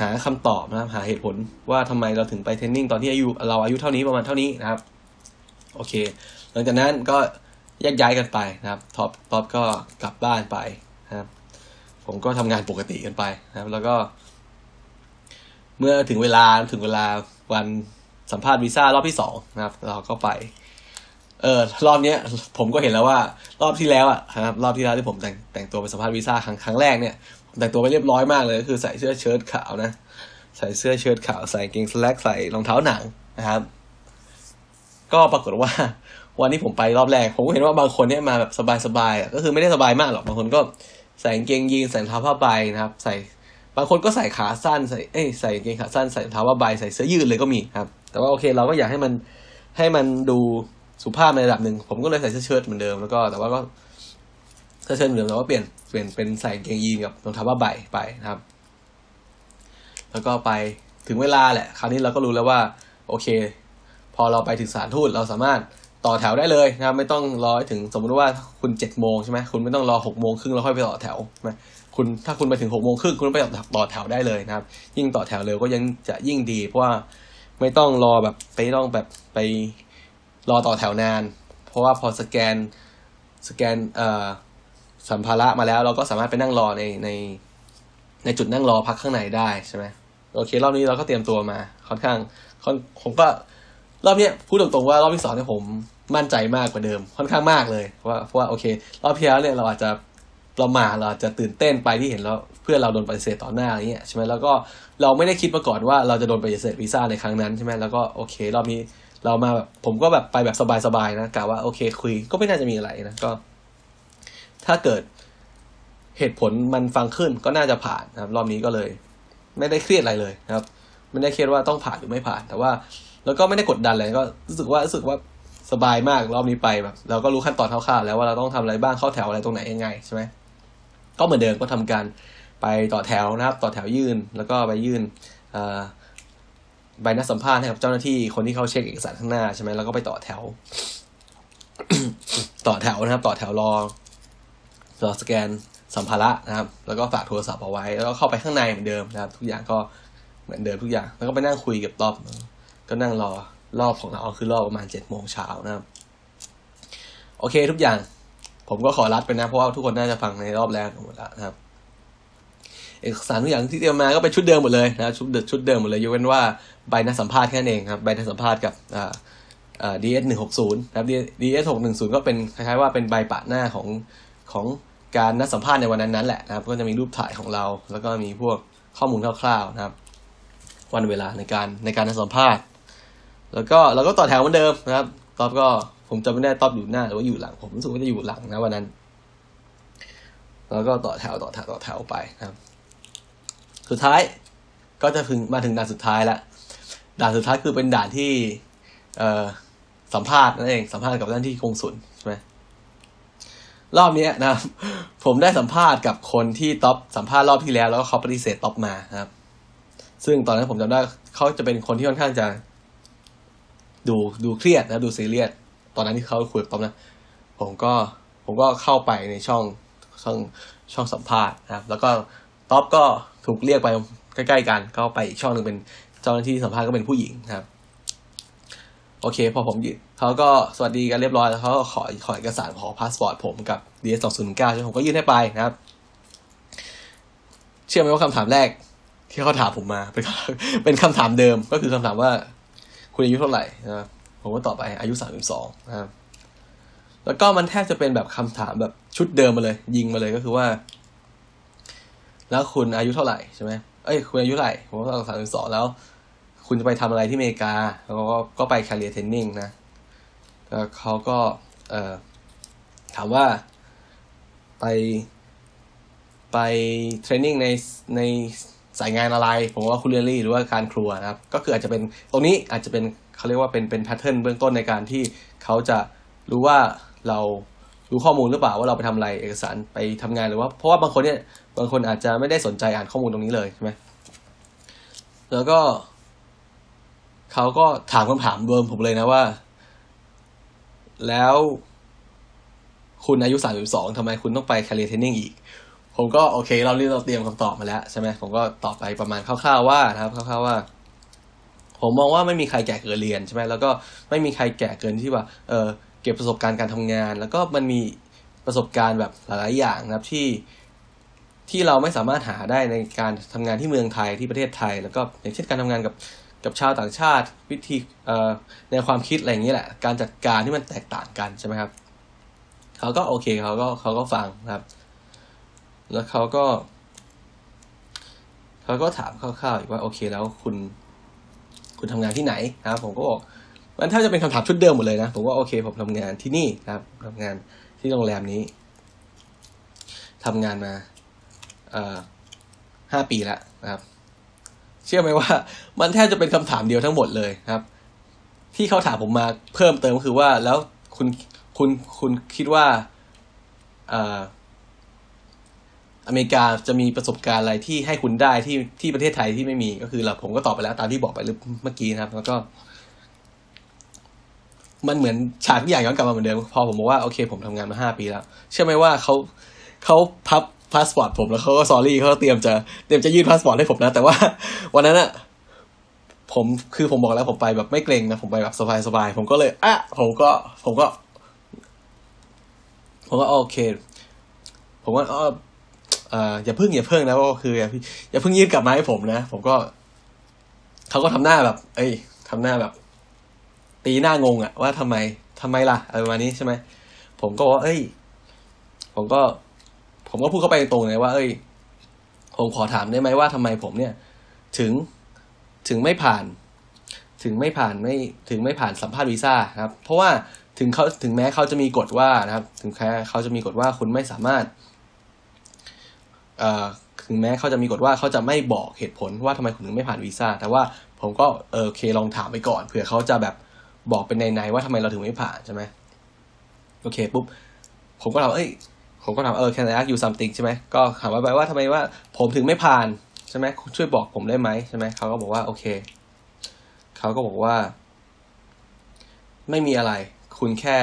หาคำตอบนะครับหาเหตุผลว่าทำไมเราถึงไปเทรนนิ่งตอนที่อายุเท่านี้ประมาณเท่านี้นะครับโอเคหลังจากนั้นก็แยกย้ายกันไปนะครับท็อปก็กลับบ้านไปนะครับผมก็ทำงานปกติกันไปนะครับแล้วก็เมื่อถึงเวลาวันสัมภาษณ์วีซ่ารอบที่2นะครับเราก็ไปรอบเนี้ยผมก็เห็นแล้วว่ารอบที่แล้วอ่ะครับรอบที่แล้วที่ผมแต่งตัวไปสัมภาษณ์วีซ่าครั้งแรกเนี่ยแต่งตัวไปเรียบร้อยมากเลยก็คือใส่เสื้อเชิ้ตขาวนะใส่เสื้อเชิ้ตขาวใส่กางเกงสแลกใส่รองเท้าหนังนะครับก็ปรากฏว่าวันที่ผมไปรอบแรกผมก็เห็นว่าบางคนเนี่ยมาแบบสบายๆก็คือไม่ได้สบายมากหรอกบางคนก็ใส่กางเกงยีนใส่รองเท้าผ้าใบนะครับใส่บางคนก็ใส่ขาสั้นใส่กางเกงขาสั้นใส่รองเท้าผ้าใบใส่เสื้อยืดเลยก็มีครับแต่ว่าโอเคเราก็อยากให้มันดูสุภาพในระดับนึงผมก็เลยใส่เสื้อเชิ้ตเหมือนเดิมแล้วก็แต่ว่าก็เสื้อเชิ้ตเหมือนเดิมแต่ว่าเปลี่ยนเป็นใส่กางเกงยีนกับรองเท้าผ้าใบไปนะครับแล้วก็ไปถึงเวลาแหละคราวนี้เราก็รู้แล้วว่าโอเคพอเราไปถึงสถานทูตเราสามารถต่อแถวได้เลยนะครับไม่ต้องรอถึงสมมติว่าคุณ 7:00 นใช่ไหมคุณไม่ต้องรอ 18:30 นแล้วค่อยไปต่อแถวใช่ไหมคุณถ้าคุณไปถึง 18:30 นคุณไปต่อแถวได้เลยนะครับยิ่งต่อแถวเร็วก็ยังจะยิ่งดีเพราะว่าไม่ต้องรอแบบไปต้องแบบไปรอต่อแถวนานเพราะว่าพอสแกนสัมภาระมาแล้วเราก็สามารถไปนั่งรอในจุดนั่งรอพักข้างในได้ใช่ไหมโอเครอบนี้เราก็เตรียมตัวมาค่อนข้างผมก็รอบนี้พูดตรงๆว่ารอบที่2เนี่ยผมมั่นใจมากกว่าเดิมค่อนข้างมากเลยเพราะว่าโอเครอบที่แล้วเนี่ยเราอาจจะประมาทเราอาจจะตื่นเต้นไปที่เห็นแล้วเพื่อนเราโดนปฏิเสธต่อหน้าอะไรเงี้ยใช่ไหมแล้วก็เราไม่ได้คิดมาก่อนว่าเราจะโดนปฏิเสธวีซ่าในครั้งนั้นใช่ไหมแล้วก็โอเครอบนี้เรามาแบบผมก็แบบไปแบบสบายๆนะกะว่าโอเคคุยก็ไม่น่าจะมีอะไรนะก็ถ้าเกิดเหตุผลมันฟังขึ้นก็น่าจะผ่านนะครับรอบนี้ก็เลยไม่ได้เครียดอะไรเลยนะครับไม่ได้เครียดว่าต้องผ่านหรือไม่ผ่านแต่ว่าแล้วก็ไม่ได้กดดันเลยก็รู้สึกว่าสบายมากรอบนี้ไปแบบเราก็รู้ขั้นตอนคร่าวๆแล้วว่าเราต้องทำอะไรบ้างเข้าแถวอะไรตรงไหนยังไงใช่ไหมก็เหมือนเดิมก็ทำการไปต่อแถวนะครับต่อแถวยื่นแล้วก็ไปยื่นใบนัดสัมภาษณ์ให้กับเจ้าหน้าที่คนที่เขาเช็คเอกสารข้างหน้าใช่ไหมแล้วก็ไปต่อแถว ต่อแถวนะครับต่อแถวรอสแกนสัมภาระนะครับแล้วก็ฝากโทรศัพท์เอาไว้แล้วก็เข้าไปข้างในเหมือนเดิมนะครับทุกอย่างก็เหมือนเดิมทุกอย่างแล้วก็ไปนั่งคุยกับต๊อบก็นั่งรอรอบของเราคือรอบประมาณ 7:00 น.นะครับโอเคทุกอย่างผมก็ขอรัดไปนะเพราะว่าทุกคนน่าจะฟังในรอบแรกหมดแล้วนะครับเอกสารทุกอย่างที่เตรียมมาก็เป็นชุดเดิมหมดเลยนะชุดเดิมหมดเลยยกเว้นว่าใบนัดสัมภาษณ์แค่นั้นเองครับใบนัดสัมภาษณ์กับDS160 นะครับ DS610 ก็เป็นคล้ายๆว่าเป็นใบปะหน้าของการนัดสัมภาษณ์ในวันนั้นแหละนะครับก็จะมีรูปถ่ายของเราแล้วก็มีพวกข้อมูลคร่าวๆนะครับวันเวลาในการนัดสัมภาษณ์แล้วก็เราก็ต่อแถวเหมือนเดิมนะครับต๊อบก็ผมจำไม่ได้ต๊อบอยู่หน้าหรือว่าอยู่หลังผมรู้สึกว่าจะอยู่หลังนะวันนั้นแล้วก็ต่อแถวไปนะครับสุดท้ายก็จะถึงมาถึงด่านสุดท้ายละด่านสุดท้ายคือเป็นด่านที่สัมภาษณ์นั่นเองสัมภาษณ์กับท่านที่กงสุลใช่ไหมรอบนี้นะครับผมได้สัมภาษณ์กับคนที่ต๊อบสัมภาษณ์รอบที่แล้วแล้วก็เขาปฏิเสธต๊อบมานะครับซึ่งตอนนั้นผมจำได้เขาจะเป็นคนที่ค่อนข้างจะดูเครียดนะดูซีเรียสตอนนั้นที่เขาคุยกับต๊อบนะผมก็เข้าไปในช่องสัมภาษณ์นะครับแล้วก็ต๊อบก็ถูกเรียกไปใกล้ๆกันเข้าไปอีกช่องนึงเป็นเจ้าหน้าที่สัมภาษณ์ก็เป็นผู้หญิงนะครับโอเคพอผมเขาก็สวัสดีกันเรียบร้อยแล้วเขาก็ขอเอกสารขอพาสปอร์ตผมกับ DS209 ใช่ผมก็ยื่นให้ไปนะครับเชื่อไหมว่าคำถามแรกที่เขาถามผมมาเป็นคำถามเดิมก็คือคำถามว่าคุณอายุเท่าไหร่นะผมก็ตอบไปอายุ32นะครับแล้วก็มันแทบจะเป็นแบบคำถามแบบชุดเดิมมาเลยยิงมาเลยก็คือว่าแล้วคุณอายุเท่าไหร่ใช่ไหมคุณอายุเท่าไหร่ผมก็ตอบ32แล้วคุณจะไปทำอะไรที่อเมริกาแล้วก็ไปcareer training นะแล้วเขาก็ถามว่าไปเทรนนิ่งในสายงานอะไรผมว่าคุลเรลี่หรือว่าการครัวนะครับก็คืออาจจะเป็นตรงนี้อาจจะเป็นเขาเรียกว่าเป็นแพทเทิร์นเบื้องต้นในการที่เขาจะรู้ว่าเรารู้ข้อมูลหรือเปล่าว่าเราไปทำอะไรเอกสารไปทำงานหรือว่าเพราะว่าบางคนอาจจะไม่ได้สนใจอ่านข้อมูลตรงนี้เลยใช่ไหมแล้วก็เขาก็ถามคำถามเดิมผมเลยนะว่าแล้วคุณอายุ32ทำไมคุณต้องไปcareer training อีกผมก็โอเคเราเตรียมคำตอบมาแล้วใช่ไหมผมก็ตอบไปประมาณคร่าวๆว่านะครับคร่าวๆว่าผมมองว่าไม่มีใครแก่เกินเรียนใช่ไหมแล้วก็ไม่มีใครแก่เกินที่ว่าเก็บประสบการณ์การทำงานแล้วก็มันมีประสบการณ์แบบหลายๆอย่างนะครับที่เราไม่สามารถหาได้ในการทำงานที่เมืองไทยที่ประเทศไทยแล้วก็อย่างเช่นการทำงานกับชาวต่างชาติวิธีในความคิดอะไรอย่างนี้แหละการจัดการที่มันแตกต่างกันใช่ไหมครับเขาก็โอเคเขาก็ฟังนะครับแล้วเขาก็ถามคร่าวๆอีกว่าโอเคแล้วคุณทำงานที่ไหนนะครับผมก็บอกมันถ้าจะเป็นคำถามชุดเดิมหมดเลยนะผมว่าโอเคผมทำงานที่นี่นะครับทำงานที่โรงแรมนี้ทำงานมา5 ปีแล้วนะครับเชื่อไหมว่ามันแทบจะเป็นคำถามเดียวทั้งหมดเลยครับที่เขาถามผมมาเพิ่มเติมก็คือว่าแล้วคุณคิดว่าอเมริกาจะมีประสบการณ์อะไรที่ให้คุณได้ที่ประเทศไทยที่ไม่มีก็คือผมก็ตอบไปแล้วตามที่บอกไปเมื่อกี้นะครับแล้วก็มันเหมือนฉากทุกอย่างย้อนกลับมาเหมือนเดิมพอผมบอกว่าโอเคผมทำงานมา5 ปีแล้วเชื่อไหมว่าเขาพับพาสปอร์ตผมแล้วเขาก็ sorry เขาเตรียมจะยื่นพาสปอร์ตให้ผมนะแต่ว่าวันนั้นอะผมบอกแล้วผมไปแบบไม่เกรงนะผมไปแบบสบายๆผมก็เลยผมก็โอเคผมว่าอย่าเพิ่งนะก็คืออย่าเพิ่งยื่นกลับมาให้ผมนะผมก็เขาก็ทำหน้าแบบทำหน้าแบบตีหน้างงอะว่าทำไมล่ะอะไรประมาณนี้ใช่ไหมผมก็ว่าผมก็พูดเข้าไปตรงเลยว่าผมขอถามได้ไหมว่าทำไมผมเนี่ยถึงไม่ผ่านสัมภาษณ์วีซ่านะครับเพราะว่าถึงแม้เขาจะมีกฎว่านะครับถึงแม้เขาจะมีกฎว่าคุณไม่สามารถถึงแม้เขาจะมีกฎว่าเขาจะไม่บอกเหตุผลว่าทำไมคุณถึงไม่ผ่านวีซ่าแต่ว่าผมก็โอเคลองถามไปก่อนเผื่อเขาจะแบบบอกเป็นในๆว่าทำไมเราถึงไม่ผ่านใช่ไหมโอเคปุ๊บผมก็ถามผมก็ถามcan I ask you something ใช่ไหมก็ถามไปว่าทำไมว่าผมถึงไม่ผ่านใช่ไหมช่วยบอกผมได้ไหมใช่ไหมเขาก็บอกว่าโอเคเขาก็บอกว่าไม่มีอะไรคุณแค่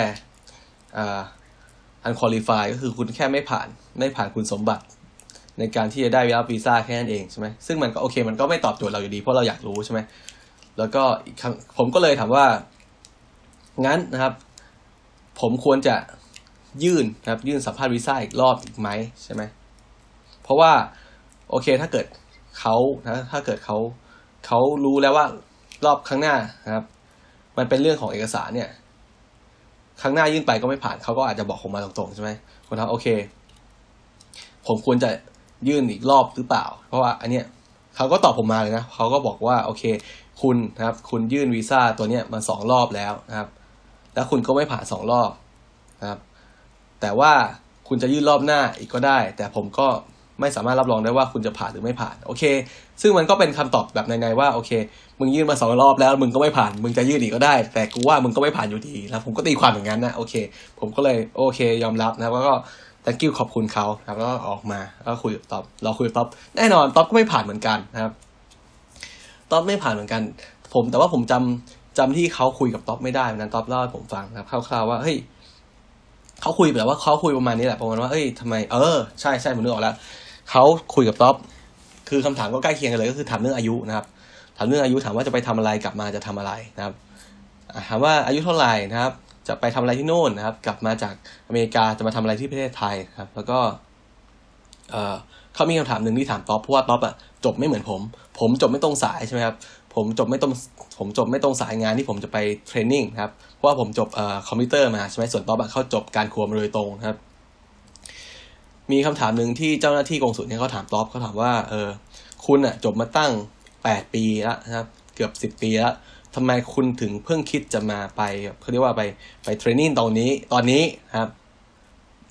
unqualified ก็คือคุณแค่ไม่ผ่านคุณสมบัติในการที่จะได้วีซ่าแค่นั้นเองใช่ไหมซึ่งมันก็โอเคมันก็ไม่ตอบโจทย์เราอยู่ดีเพราะเราอยากรู้ใช่ไหมแล้วก็อีกครั้งผมก็เลยถามว่างั้นนะครับผมควรจะยื่นสัมภาษณ์วีซ่าอีกรอบอีกไหมใช่ไหมเพราะว่าโอเคถ้าเกิดเขารู้แล้วว่ารอบครั้งหน้านะครับมันเป็นเรื่องของเอกสารเนี่ยครั้งหน้ายื่นไปก็ไม่ผ่านเขาก็อาจจะบอกผมมาตรงๆใช่ไหมผมถามโอเคผมควรจะยื่นอีกรอบหรือเปล่าเพราะว่าอันเนี้ยเขาก็ตอบผมมาเลยนะเขาก็บอกว่าโอเคคุณนะครับคุณยื่นวีซ่าตัวเนี้ยมา2รอบแล้วนะครับแล้วคุณก็ไม่ผ่าน2รอบนะครับแต่ว่าคุณจะยื่นรอบหน้าอีกก็ได้แต่ผมก็ไม่สามารถรับรองได้ว่าคุณจะผ่านหรือไม่ผ่านโอเคซึ่งมันก็เป็นคำตอบแบบในๆว่าโอเคมึงยื่นมา2รอบแล้วมึงก็ไม่ผ่านมึงจะยื่นอีกก็ได้แต่กูว่ามึงก็ไม่ผ่านอยู่ดีนะผมก็ตีความอย่างนั้นนะโอเคผมก็เลยโอเคยอมรับนะแล้วก็thank you ขอบคุณเขาครับแล้วก็ออกมาแล้วคุยกับต๊อบเราคุยกับต๊อบแน่นอนต๊อบก็ไม่ผ่านเหมือนกันนะครับต๊อบไม่ผ่านเหมือนกันแต่ว่าผมจำที่เขาคุยกับต๊อบไม่ได้เหมือนกันต๊อบเล่าให้ผมฟังนะครับคร่าวๆว่าเฮ้ยเขาคุยแบบว่าเขาคุยประมาณนี้แหละประมาณว่าเฮ้ยทำไมใช่ๆผมนึกออกแล้วเขาคุยกับต๊อบคือคำถามก็ใกล้เคียงกันเลยก็คือถามเรื่องอายุนะครับถามเรื่องอายุถามว่าจะไปทำอะไรกลับมาจะทำอะไรนะครับถามว่าอายุเท่าไหร่นะครับจะไปทำอะไรที่โน่นนะครับกลับมาจากอเมริกาจะมาทำอะไรที่ประเทศไทยครับแล้วก็เขามีคำถามหนึ่งที่ถามต๊อบเพราะว่าต๊อบอะจบไม่เหมือนผมจบไม่ตรงสายใช่ไหมครับผมจบไม่ตรงสายงานที่ผมจะไปเทรนนิ่งครับเพราะว่าผมจบคอมพิวเตอร์มาใช่ไหมส่วนต๊อบอะเขาจบการครัวมาโดยตรงครับมีคำถามหนึ่งที่เจ้าหน้าที่กงสุลเนี่ยเขาถามต๊อบเขาถามว่าคุณอะจบมาตั้ง8ปีแล้วนะครับเกือบ10ปีแล้วทำไมคุณถึงเพิ่งคิดจะมาไปเขาเรียกว่าไปเทรนนิ่งตอนนี้ครับ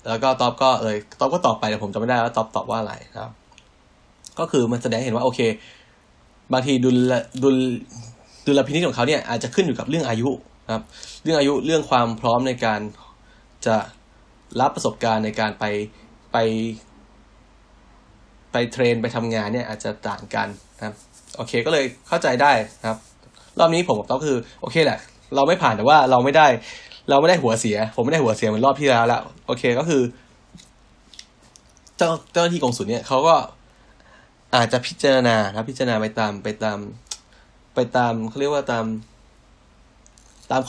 แล้วก็ต๊อบก็ตอบไปแต่ผมจำไม่ได้ว่าต๊อบตอบว่าอะไรครับก็คือมันแสดงเห็นว่าโอเคบางทีดุลพินิจของเขาเนี่ยอาจจะขึ้นอยู่กับเรื่องอายุครับเรื่องอายุเรื่องความพร้อมในการจะรับประสบการณ์ในการไปเทรนไปทำงานเนี่ยอาจจะต่างกันครับโอเคก็เลยเข้าใจได้ครับรอบนี้ผมกับต๊อบคือโอเคแหละเราไม่ผ่านแต่ว่าเราไม่ได้หัวเสียผมไม่ได้หัวเสียเหมือนรอบที่แล้วละโอเคก็คือเจ้าหน้าที่กงสุลเนี่ยเขาก็อาจจะพิจารณานะพิจารณาไปตามเขาเรียกว่าตาม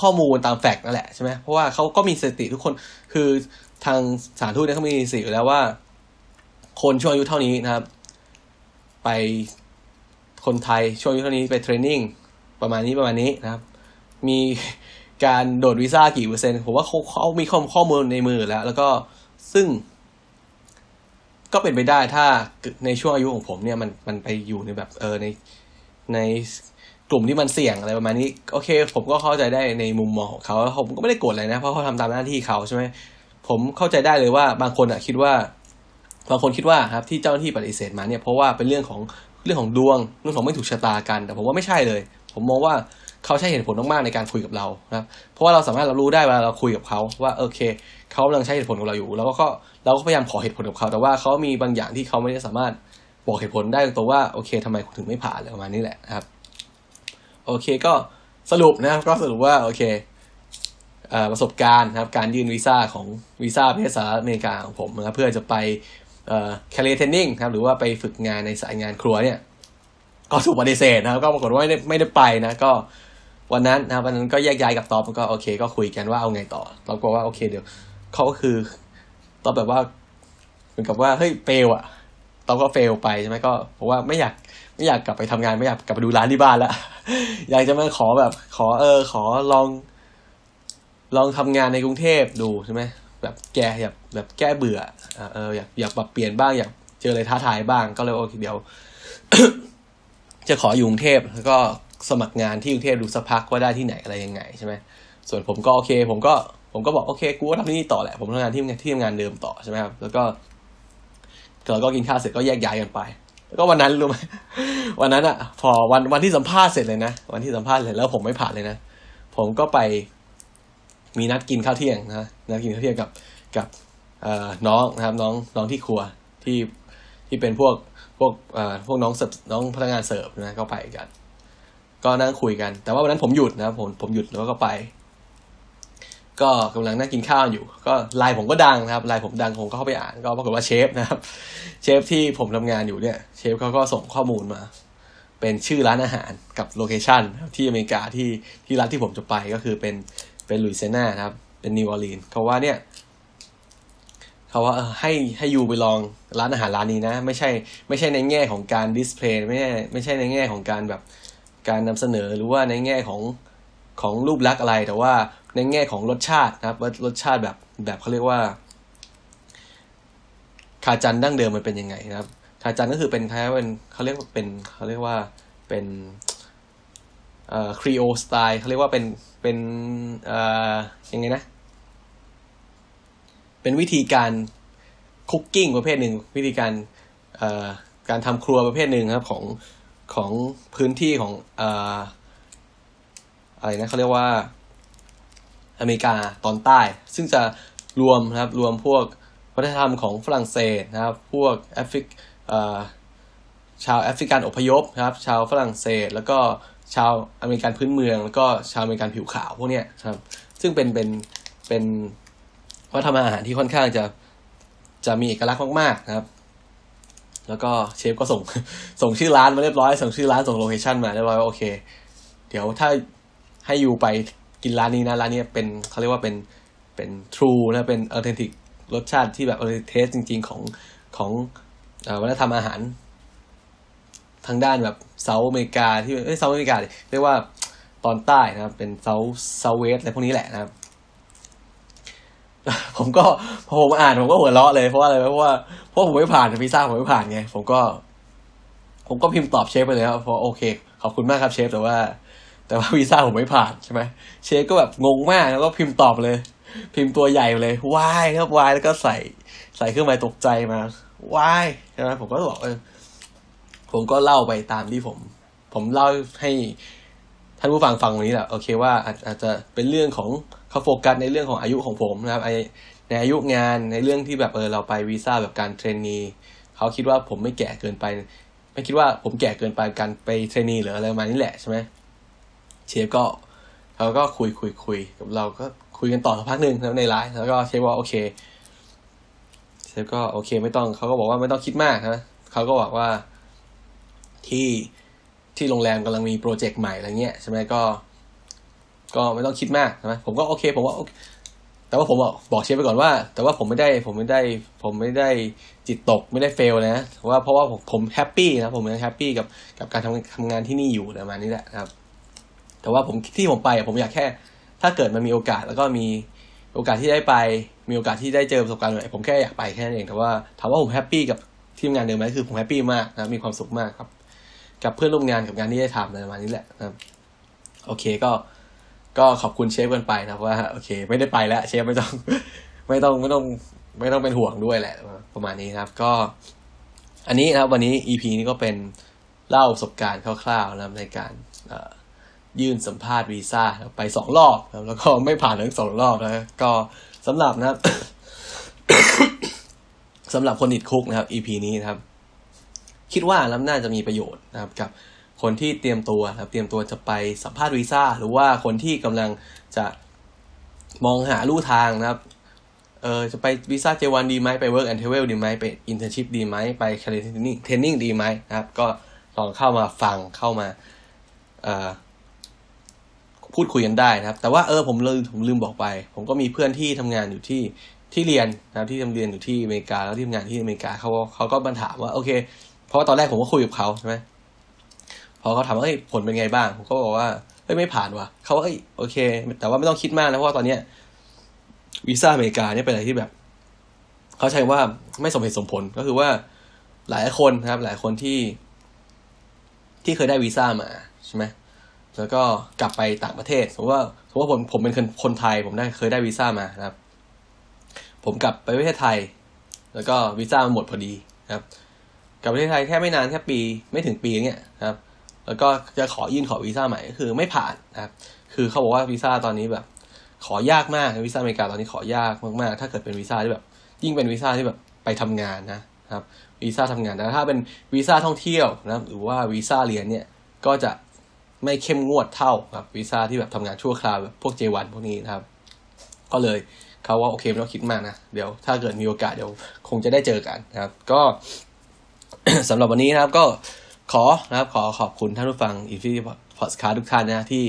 ข้อมูลตามแฟกต์นั่นแหละใช่ไหมเพราะว่าเขาก็มีสถิติทุกคนคือทางสถานทูตเนี่ยเขามีสถิติอยู่แล้วว่าคนช่วงอายุเท่านี้นะครับไปคนไทยช่วงอายุเท่านี้ไปเทรนนิ่งประมาณนี้นะครับมีการโดดวีซ่ากี่เปอร์เซ็นต์ผมว่าเขามีข้อมูลในมือแล้วก็ซึ่งก็เป็นไปได้ถ้าในช่วงอายุของผมเนี่ยมันไปอยู่ในแบบในกลุ่มที่มันเสี่ยงอะไรประมาณนี้โอเคผมก็เข้าใจได้ในมุมมองของเขาผมก็ไม่ได้โกรธอะไรนะเพราะเขาทำตามหน้าที่เขาใช่ไหมผมเข้าใจได้เลยว่าบางคนคิดว่าครับที่เจ้าหน้าที่ปฏิเสธมาเนี่ยเพราะว่าเป็นเรื่องของดวงเรื่องของไม่ถูกชะตากันแต่ผมว่าไม่ใช่เลยผมมองว่าเขาใช้เหตุผลมากๆในการคุยกับเรานะครับเพราะว่าเราสามารถรับรู้ได้เวลาเราคุยกับเขาว่าโอเคเขากำลังใช้เหตุผลกับเราอยู่แล้วก็เราก็พยายามขอเหตุผลกับเขาแต่ว่าเขามีบางอย่างที่เขาไม่ได้สามารถบอกเหตุผลได้ตัวว่าโอเคทำไมคุณถึงไม่ผ่านอะไรประมาณนี้แหละครับโอเคก็สรุปนะครับก็สรุปว่าโอเคประสบการณ์นะครับการยื่นวีซ่าของวีซ่าประเทศสหรัฐอเมริกาของผมนะครับเพื่อจะไปแคเรียร์เทรนนิ่งครับหรือว่าไปฝึกงานในสายงานครัวเนี่ยก็ถูกปฏิเสธนะครับก็ปรากฏว่าไม่ได้ไปนะก็วันนั้นก็แยกย้ายกับต๊อบก็โอเคก็คุยกันว่าเอาไงต่อต๊อบก็ว่าโอเคเดี๋ยวเขาก็คือต๊อบแบบว่าเหมือนกับว่าเฮ้ยเฟลอะต๊อบก็เฟลไปใช่ไหมก็บอกว่าไม่อยากกลับไปทำงานไม่อยากกลับไปดูร้านที่บ้านละ อยากจะมาขอลองทำงานในกรุงเทพดูใช่ไหมแบบแก้เบื่ออยากปรับเปลี่ยนบ้างอยากเจออะไรท้าทายบ้างก็เลยโอเคเดี๋ยว จะขออยู่กรุงเทพแล้วก็สมัครงานที่กรุงเทพดูสักพักว่าได้ที่ไหนอะไรยังไงใช่ไหมส่วนผมก็โอเคผมก็บอกโอเคกูก็ทำที่นี่ต่อแหละผมทำงานที่ทำงานเดิมต่อใช่ไหมครับแล้วก็กินข้าวเสร็จก็แยกย้ายกันไปแล้วก็วันนั้นรู้ไหม วันนั้นอ่ะพอวันที่สัมภาษณ์เสร็จเลยนะวันที่สัมภาษณ์เสร็จแล้วผมไม่ผ่านเลยนะผมก็ไปมีนัดกินข้าวเที่ยงนะนัดกินข้าวเที่ยงกับน้องนะครับน้องที่ครัวที่เป็นพวกน้องพนักงานเสิร์ฟนะก็ไปกันก็นั่งคุยกันแต่ว่าวันนั้นผมหยุดนะผมหยุดแล้วก็ไป ก็กำลังนั่งกินข้าวอยู่ก็ไลน์ผมก็ดังนะครับไลน์ผมดังผมก็เข้าไปอ่านก็ปรากฏว่าเชฟนะครับเชฟที่ผมทำงานอยู่เนี่ยเชฟเขาก็ส่งข้อมูลมาเป็นชื่อร้านอาหารกับโลเคชั่นที่อเมริกาที่ร้านที่ผมจะไปก็คือเป็นลุยเซียนานะครับเป็นนิวออร์ลีนส์เขาว่าเนี่ยเขาว่าให้ยูไปลองร้านอาหารร้านนี้นะไม่ใช่ในแง่ของการดิสเพลย์ไม่ใช่ในแง่ของการแบบการนำเสนอหรือว่าในแง่ของรูปลักษณ์อะไรแต่ว่าในแง่ของรสชาตินะครับรสชาติแบบเขาเรียกว่าคาจันดั้งเดิมมันเป็นยังไงนะครับคาจันก็คือเป็นคล้ายๆเป็นครีโอสไตล์เขาเรียกว่าเป็นยังไงนะเป็นวิธีการคุกกิ้งประเภทหนึ่งวิธีการทำครัวประเภทหนึ่งครับของพื้นที่ของอะไรนะเขาเรียกว่าอเมริกาตอนใต้ซึ่งจะรวมนะครับรวมพวกวัฒนธรรมของฝรั่งเศสนะครับพวกชาวแอฟริกันอพยพนะครับชาวฝรั่งเศสแล้วก็ชาวอเมริกันพื้นเมืองแล้วก็ชาวอเมริกันผิวขาวพวกเนี้ยครับซึ่งเป็นวัฒนธรรมอาหารที่ค่อนข้างจะมีเอกลักษณ์มากๆนะครับแล้วก็เชฟก็ส่งชื่อร้านมาเรียบร้อยส่งชื่อร้านส่งโลเคชั่นมาเรียบร้อยว่าโอเคเดี๋ยวถ้าให้ยูไปกินร้านนี้นะร้านนี้เป็นเขาเรียกว่าเป็น true นะเป็น authentic รสชาติที่แบบ authentic จริงๆของวัฒนธรรมอาหารทางด้านแบบเซาท์อเมริกาที่เซาท์อเมริกาเรียกว่าตอนใต้นะครับเป็นเซาท์เวสอะไรพวกนี้แหละนะครับผมก็พอผมอ่านผมก็หัวเราะเลยเพราะอะไรเพราะผมไม่ผ่านวีซ่าผมไม่ผ่านไงผมก็พิมพ์ตอบเชฟไปเลยครับเพราะโอเคขอบคุณมากครับเชฟแต่ว่าวีซ่าผมไม่ผ่านใช่ไหมเชฟก็แบบงงมากแล้วก็พิมพ์ตอบเลยพิมพ์ตัวใหญ่เลยว้ายครับว้ายแล้วก็ใส่เครื่องหมายตกใจมาว้ายใช่ไหมผมก็บอกผมก็เล่าไปตามที่ผมเล่าให้ท่านผู้ฟังฟังวันนี้แหละโอเคว่าอาจจะเป็นเรื่องของเขาโฟกัสในเรื่องของอายุของผมนะครับในอายุงานในเรื่องที่แบบเราไปวีซ่าแบบการเทรนนีเขาคิดว่าผมไม่แก่เกินไปไม่คิดว่าผมแก่เกินไปการไปเทรนนีหรืออะไรประมาณนี้แหละใช่ไหมเชฟก็เขาก็คุยกับเราก็คุยกันต่อสักพักนึงในไลฟ์แล้วก็เชฟว่าโอเคเชฟก็โอเคไม่ต้องเขาก็บอกว่าไม่ต้องคิดมากนะเขาก็บอกว่าที่โรงแรมกำลังมีโปรเจกต์ใหม่อะไรเงี้ยใช่ไหมก็ไม่ต้องคิดมากใช่ไหมผมก็โอเคผมว่าแต่ว่าผมบอกเชฟไปก่อนว่าแต่ว่าผมไม่ได้จิตตกไม่ได้เฟลนะว่าเพราะว่าผมแฮปปี้นะผมยังแฮปปี้กับการทำงานที่นี่อยู่ประมาณนี้แหละครับแต่ว่าผมที่ผมไปผมอยากแค่ถ้าเกิดมันมีโอกาสแล้วก็มีโอกาสที่ได้ไปมีโอกาสที่ได้เจอประสบการณ์ใหม่ผมแค่อยากไปแค่นั้นเองแต่ว่าถามว่าผมแฮปปี้กับทีมงานเดิมไหมคือผมแฮปปี้มากนะมีความสุขมากครับกับเพื่อนร่วมงานกับงานที่ได้ทำประมาณนี้แหละครับโอเคก็ขอบคุณเชฟกันไปนะว่าโอเคไม่ได้ไปแล้วเชฟไม่ต้องเป็นห่วงด้วยแหละประมาณนี้ครับก็อันนี้นะครับวันนี้ EP นี้ก็เป็นเล่าประสบการณ์คร่าวๆนะครับในการยื่นสัมภาษณ์วีซ่าไป2รอบแล้วก็ไม่ผ่านทั้ง2รอบนะก็สำหรับนะครับ สำหรับคนติดคุกนะครับ EP นี้นะครับคิดว่าน่าจะมีประโยชน์นะครับกับคนที่เตรียมตัวนะครับเตรียมตัวจะไปสัมภาษณ์วีซ่าหรือว่าคนที่กำลังจะมองหาลู่ทางนะครับจะไปวีซ่า J1 ดีไหมไป Work and Travel ดีไหมไป Internship ดีไหมไป Career Training ดีไหมนะครับก็ลองเข้ามาฟังเข้ามาพูดคุยกันได้นะครับแต่ว่าผมลืมบอกไปผมก็มีเพื่อนที่ทำงานอยู่ที่เรียนนะครับที่ทำเรียนอยู่ที่อเมริกาแล้วที่ทำงานที่อเมริกาเขาก็มาถามว่าโอเคเพราะว่าตอนแรกผมก็คุยกับเขาใช่ไหมพอเขาถามว่าผลเป็นไงบ้างผมก็บอกว่าไม่ผ่านว่ะเขาว่าโอเคแต่ว่าไม่ต้องคิดมากนะเพราะว่าตอนเนี้ยวีซ่าอเมริกาเนี่ยเป็นอะไรที่แบบเขาใช้ว่าไม่สมเหตุสมผลก็คือว่าหลายคนนะครับหลายคนที่เคยได้วีซ่ามาใช่ไหมแล้วก็กลับไปต่างประเทศสมมติว่าผมเป็นคนไทยผมได้เคยได้วีซ่ามานะครับผมกลับไปประเทศไทยแล้วก็วีซ่ามันหมดพอดีนะครับกลับประเทศไทยแค่ไม่นานแค่ปีไม่ถึงปีเงี้ยนะครับแล้วก็จะขอยื่นขอวีซ่าใหม่ก็คือไม่ผ่านนะครับคือเขาบอกว่าวีซ่าตอนนี้แบบขอยากมากวีซ่าอเมริกาตอนนี้ขอยากมากๆถ้าเกิดเป็นวีซ่าที่แบบยิ่งเป็นวีซ่าที่แบบไปทำงานนะครับวีซ่าทำงานแต่ถ้าเป็นวีซ่าท่องเที่ยวนะครับหรือว่าวีซ่าเรียนเนี่ยก็จะไม่เข้มงวดเท่ากับวีซ่าที่แบบทำงานชั่วคราวแบบพวก J1 พวกนี้นะครับ ก็เลยเขาว่าโอเคไม่ต้องคิดมากนะเดี๋ยวถ้าเกิดมีโอกาสเดี๋ยวคงจะได้เจอกันนะครับก็ สำหรับวันนี้นะครับก็ขอขอบคุณท่านผู้ฟัง Infinity Podcast ทุกท่านนะที่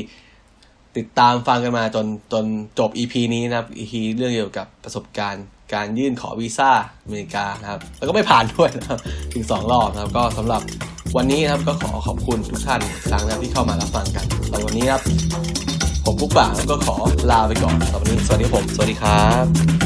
ติดตามฟังกันมาจนจบ EP นี้นะครับ EP เรื่องเกี่ยวกับประสบการณ์การยื่นขอวีซ่าอเมริกานะครับแล้วก็ไม่ผ่านด้วยนะครับถึง2รอบนะครับก็สำหรับวันนี้นะครับก็ขอขอบคุณทุกท่านอีกครั้งนะครับที่เข้ามารับฟังกันแต่วันนี้ครับผมปุ๊กป่าก็ขอลาไปก่อนสำหรับวันนี้สวัสดีครับ